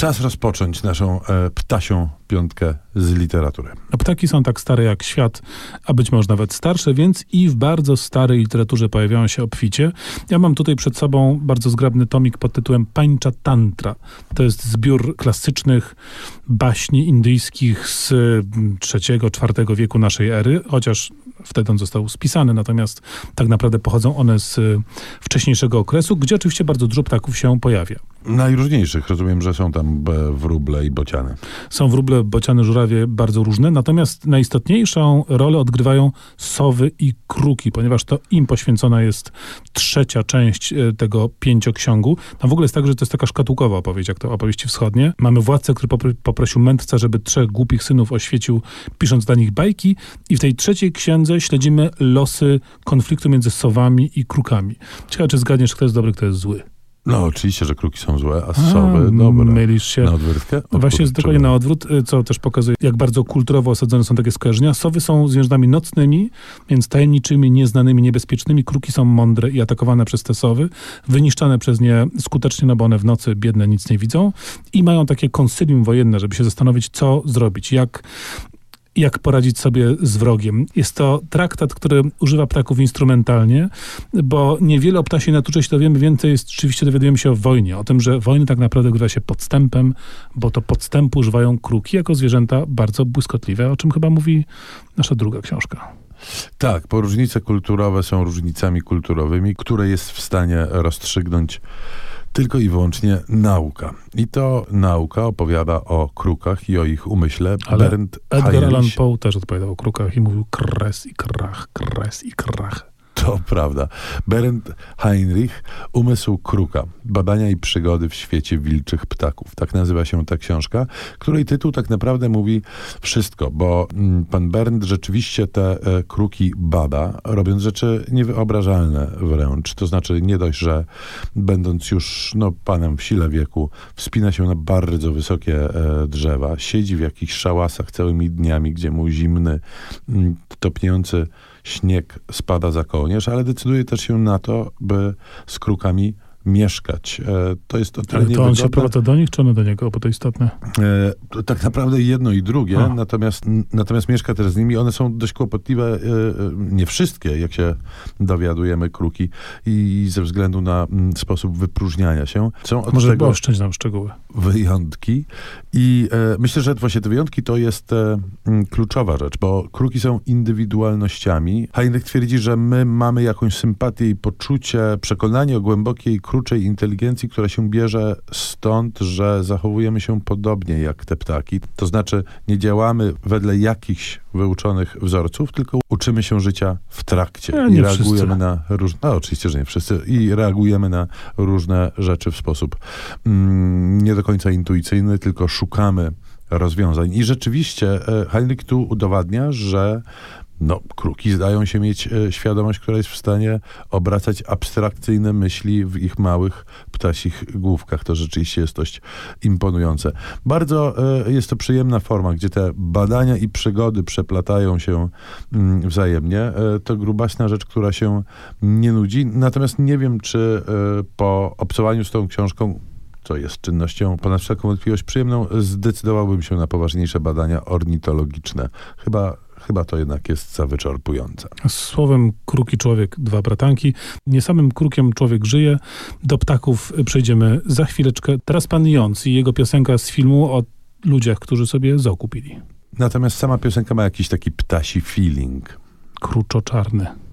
czas rozpocząć naszą ptasią piątkę z literatury. Ptaki są tak stare jak świat, a być może nawet starsze, więc i w bardzo starej literaturze pojawiają się obficie. Ja mam tutaj przed sobą bardzo zgrabny tomik pod tytułem Pańcza Tantra. To jest zbiór klasycznych baśni indyjskich z III-IV wieku naszej ery, chociaż wtedy on został spisany, natomiast tak naprawdę pochodzą one z wcześniejszego okresu, gdzie oczywiście bardzo dużo ptaków się pojawia. Najróżniejszych. Rozumiem, że są tam wróble i bociany. Są wróble, bociany, żurawie, bardzo różne. Natomiast najistotniejszą rolę odgrywają sowy i kruki, ponieważ to im poświęcona jest trzecia część tego pięcioksiągu. Tam w ogóle jest tak, że to jest taka szkatułkowa opowieść, jak to opowieści wschodnie. Mamy władcę, który poprosił mędrca, żeby 3 głupich synów oświecił, pisząc dla nich bajki. I w tej trzeciej księdze śledzimy losy konfliktu między sowami i krukami. Ciekawe, czy zgadniesz, kto jest dobry, kto jest zły. No oczywiście, że kruki są złe, a sowy dobre. Mylisz się. Na odwrotkę? Właśnie jest dokładnie na odwrót, co też pokazuje, jak bardzo kulturowo osadzone są takie skojarzenia. Sowy są zwierzętami nocnymi, więc tajemniczymi, nieznanymi, niebezpiecznymi. Kruki są mądre i atakowane przez te sowy, wyniszczane przez nie skutecznie, no bo one w nocy biedne nic nie widzą i mają takie konsylium wojenne, żeby się zastanowić, co zrobić, jak poradzić sobie z wrogiem. Jest to traktat, który używa ptaków instrumentalnie, bo niewiele o ptasiej naturze się dowiemy, więcej rzeczywiście dowiadujemy się o wojnie, o tym, że wojny tak naprawdę grywa się podstępem, bo to podstępu używają kruki jako zwierzęta bardzo błyskotliwe, o czym chyba mówi nasza druga książka. Tak, bo różnice kulturowe są różnicami kulturowymi, które jest w stanie rozstrzygnąć tylko i wyłącznie nauka. I to nauka opowiada o krukach i o ich umyśle. Ale Edgar Allan Poe też odpowiadał o krukach i mówił kres i krach, kres i krach. To prawda. Bernd Heinrich, Umysł Kruka. Badania i przygody w świecie wilczych ptaków. Tak nazywa się ta książka, której tytuł tak naprawdę mówi wszystko, bo pan Bernd rzeczywiście te kruki bada, robiąc rzeczy niewyobrażalne wręcz. To znaczy nie dość, że będąc już panem w sile wieku, wspina się na bardzo wysokie drzewa, siedzi w jakichś szałasach całymi dniami, gdzie mu zimny, topniejący śnieg spada za kołnierz, ale decyduje też się na to, by z krukami mieszkać. To jest o tyle niewygodne. Ale to on się prowadza do nich, czy one do niego? Bo to istotne. Tak naprawdę jedno i drugie, natomiast mieszka też z nimi. One są dość kłopotliwe, nie wszystkie, jak się dowiadujemy, kruki, i ze względu na sposób wypróżniania się. Są od może oszczędź nam szczegóły. Wyjątki. I myślę, że właśnie te wyjątki to jest kluczowa rzecz, bo kruki są indywidualnościami. Heinrich twierdzi, że my mamy jakąś sympatię i poczucie, przekonanie o głębokiej kruczej inteligencji, która się bierze stąd, że zachowujemy się podobnie jak te ptaki. To znaczy nie działamy wedle jakichś wyuczonych wzorców, tylko uczymy się życia w trakcie. I reagujemy wszyscy na różne... No, oczywiście, że nie wszyscy. I reagujemy na różne rzeczy w sposób nie do końca intuicyjny, tylko szukamy rozwiązań. I rzeczywiście Heinrich tu udowadnia, że kruki zdają się mieć świadomość, która jest w stanie obracać abstrakcyjne myśli w ich małych ptasich główkach. To rzeczywiście jest dość imponujące. Bardzo jest to przyjemna forma, gdzie te badania i przygody przeplatają się wzajemnie. To grubaśna rzecz, która się nie nudzi. Natomiast nie wiem, czy po obcowaniu z tą książką, co jest czynnością ponad wszelką wątpliwość przyjemną, zdecydowałbym się na poważniejsze badania ornitologiczne. Chyba to jednak jest za wyczerpujące. Słowem kruki człowiek, dwa bratanki. Nie samym krukiem człowiek żyje. Do ptaków przejdziemy za chwileczkę. Teraz pan Jonc i jego piosenka z filmu o ludziach, którzy sobie zoo kupili. Natomiast sama piosenka ma jakiś taki ptasi feeling. Kruczo-czarny.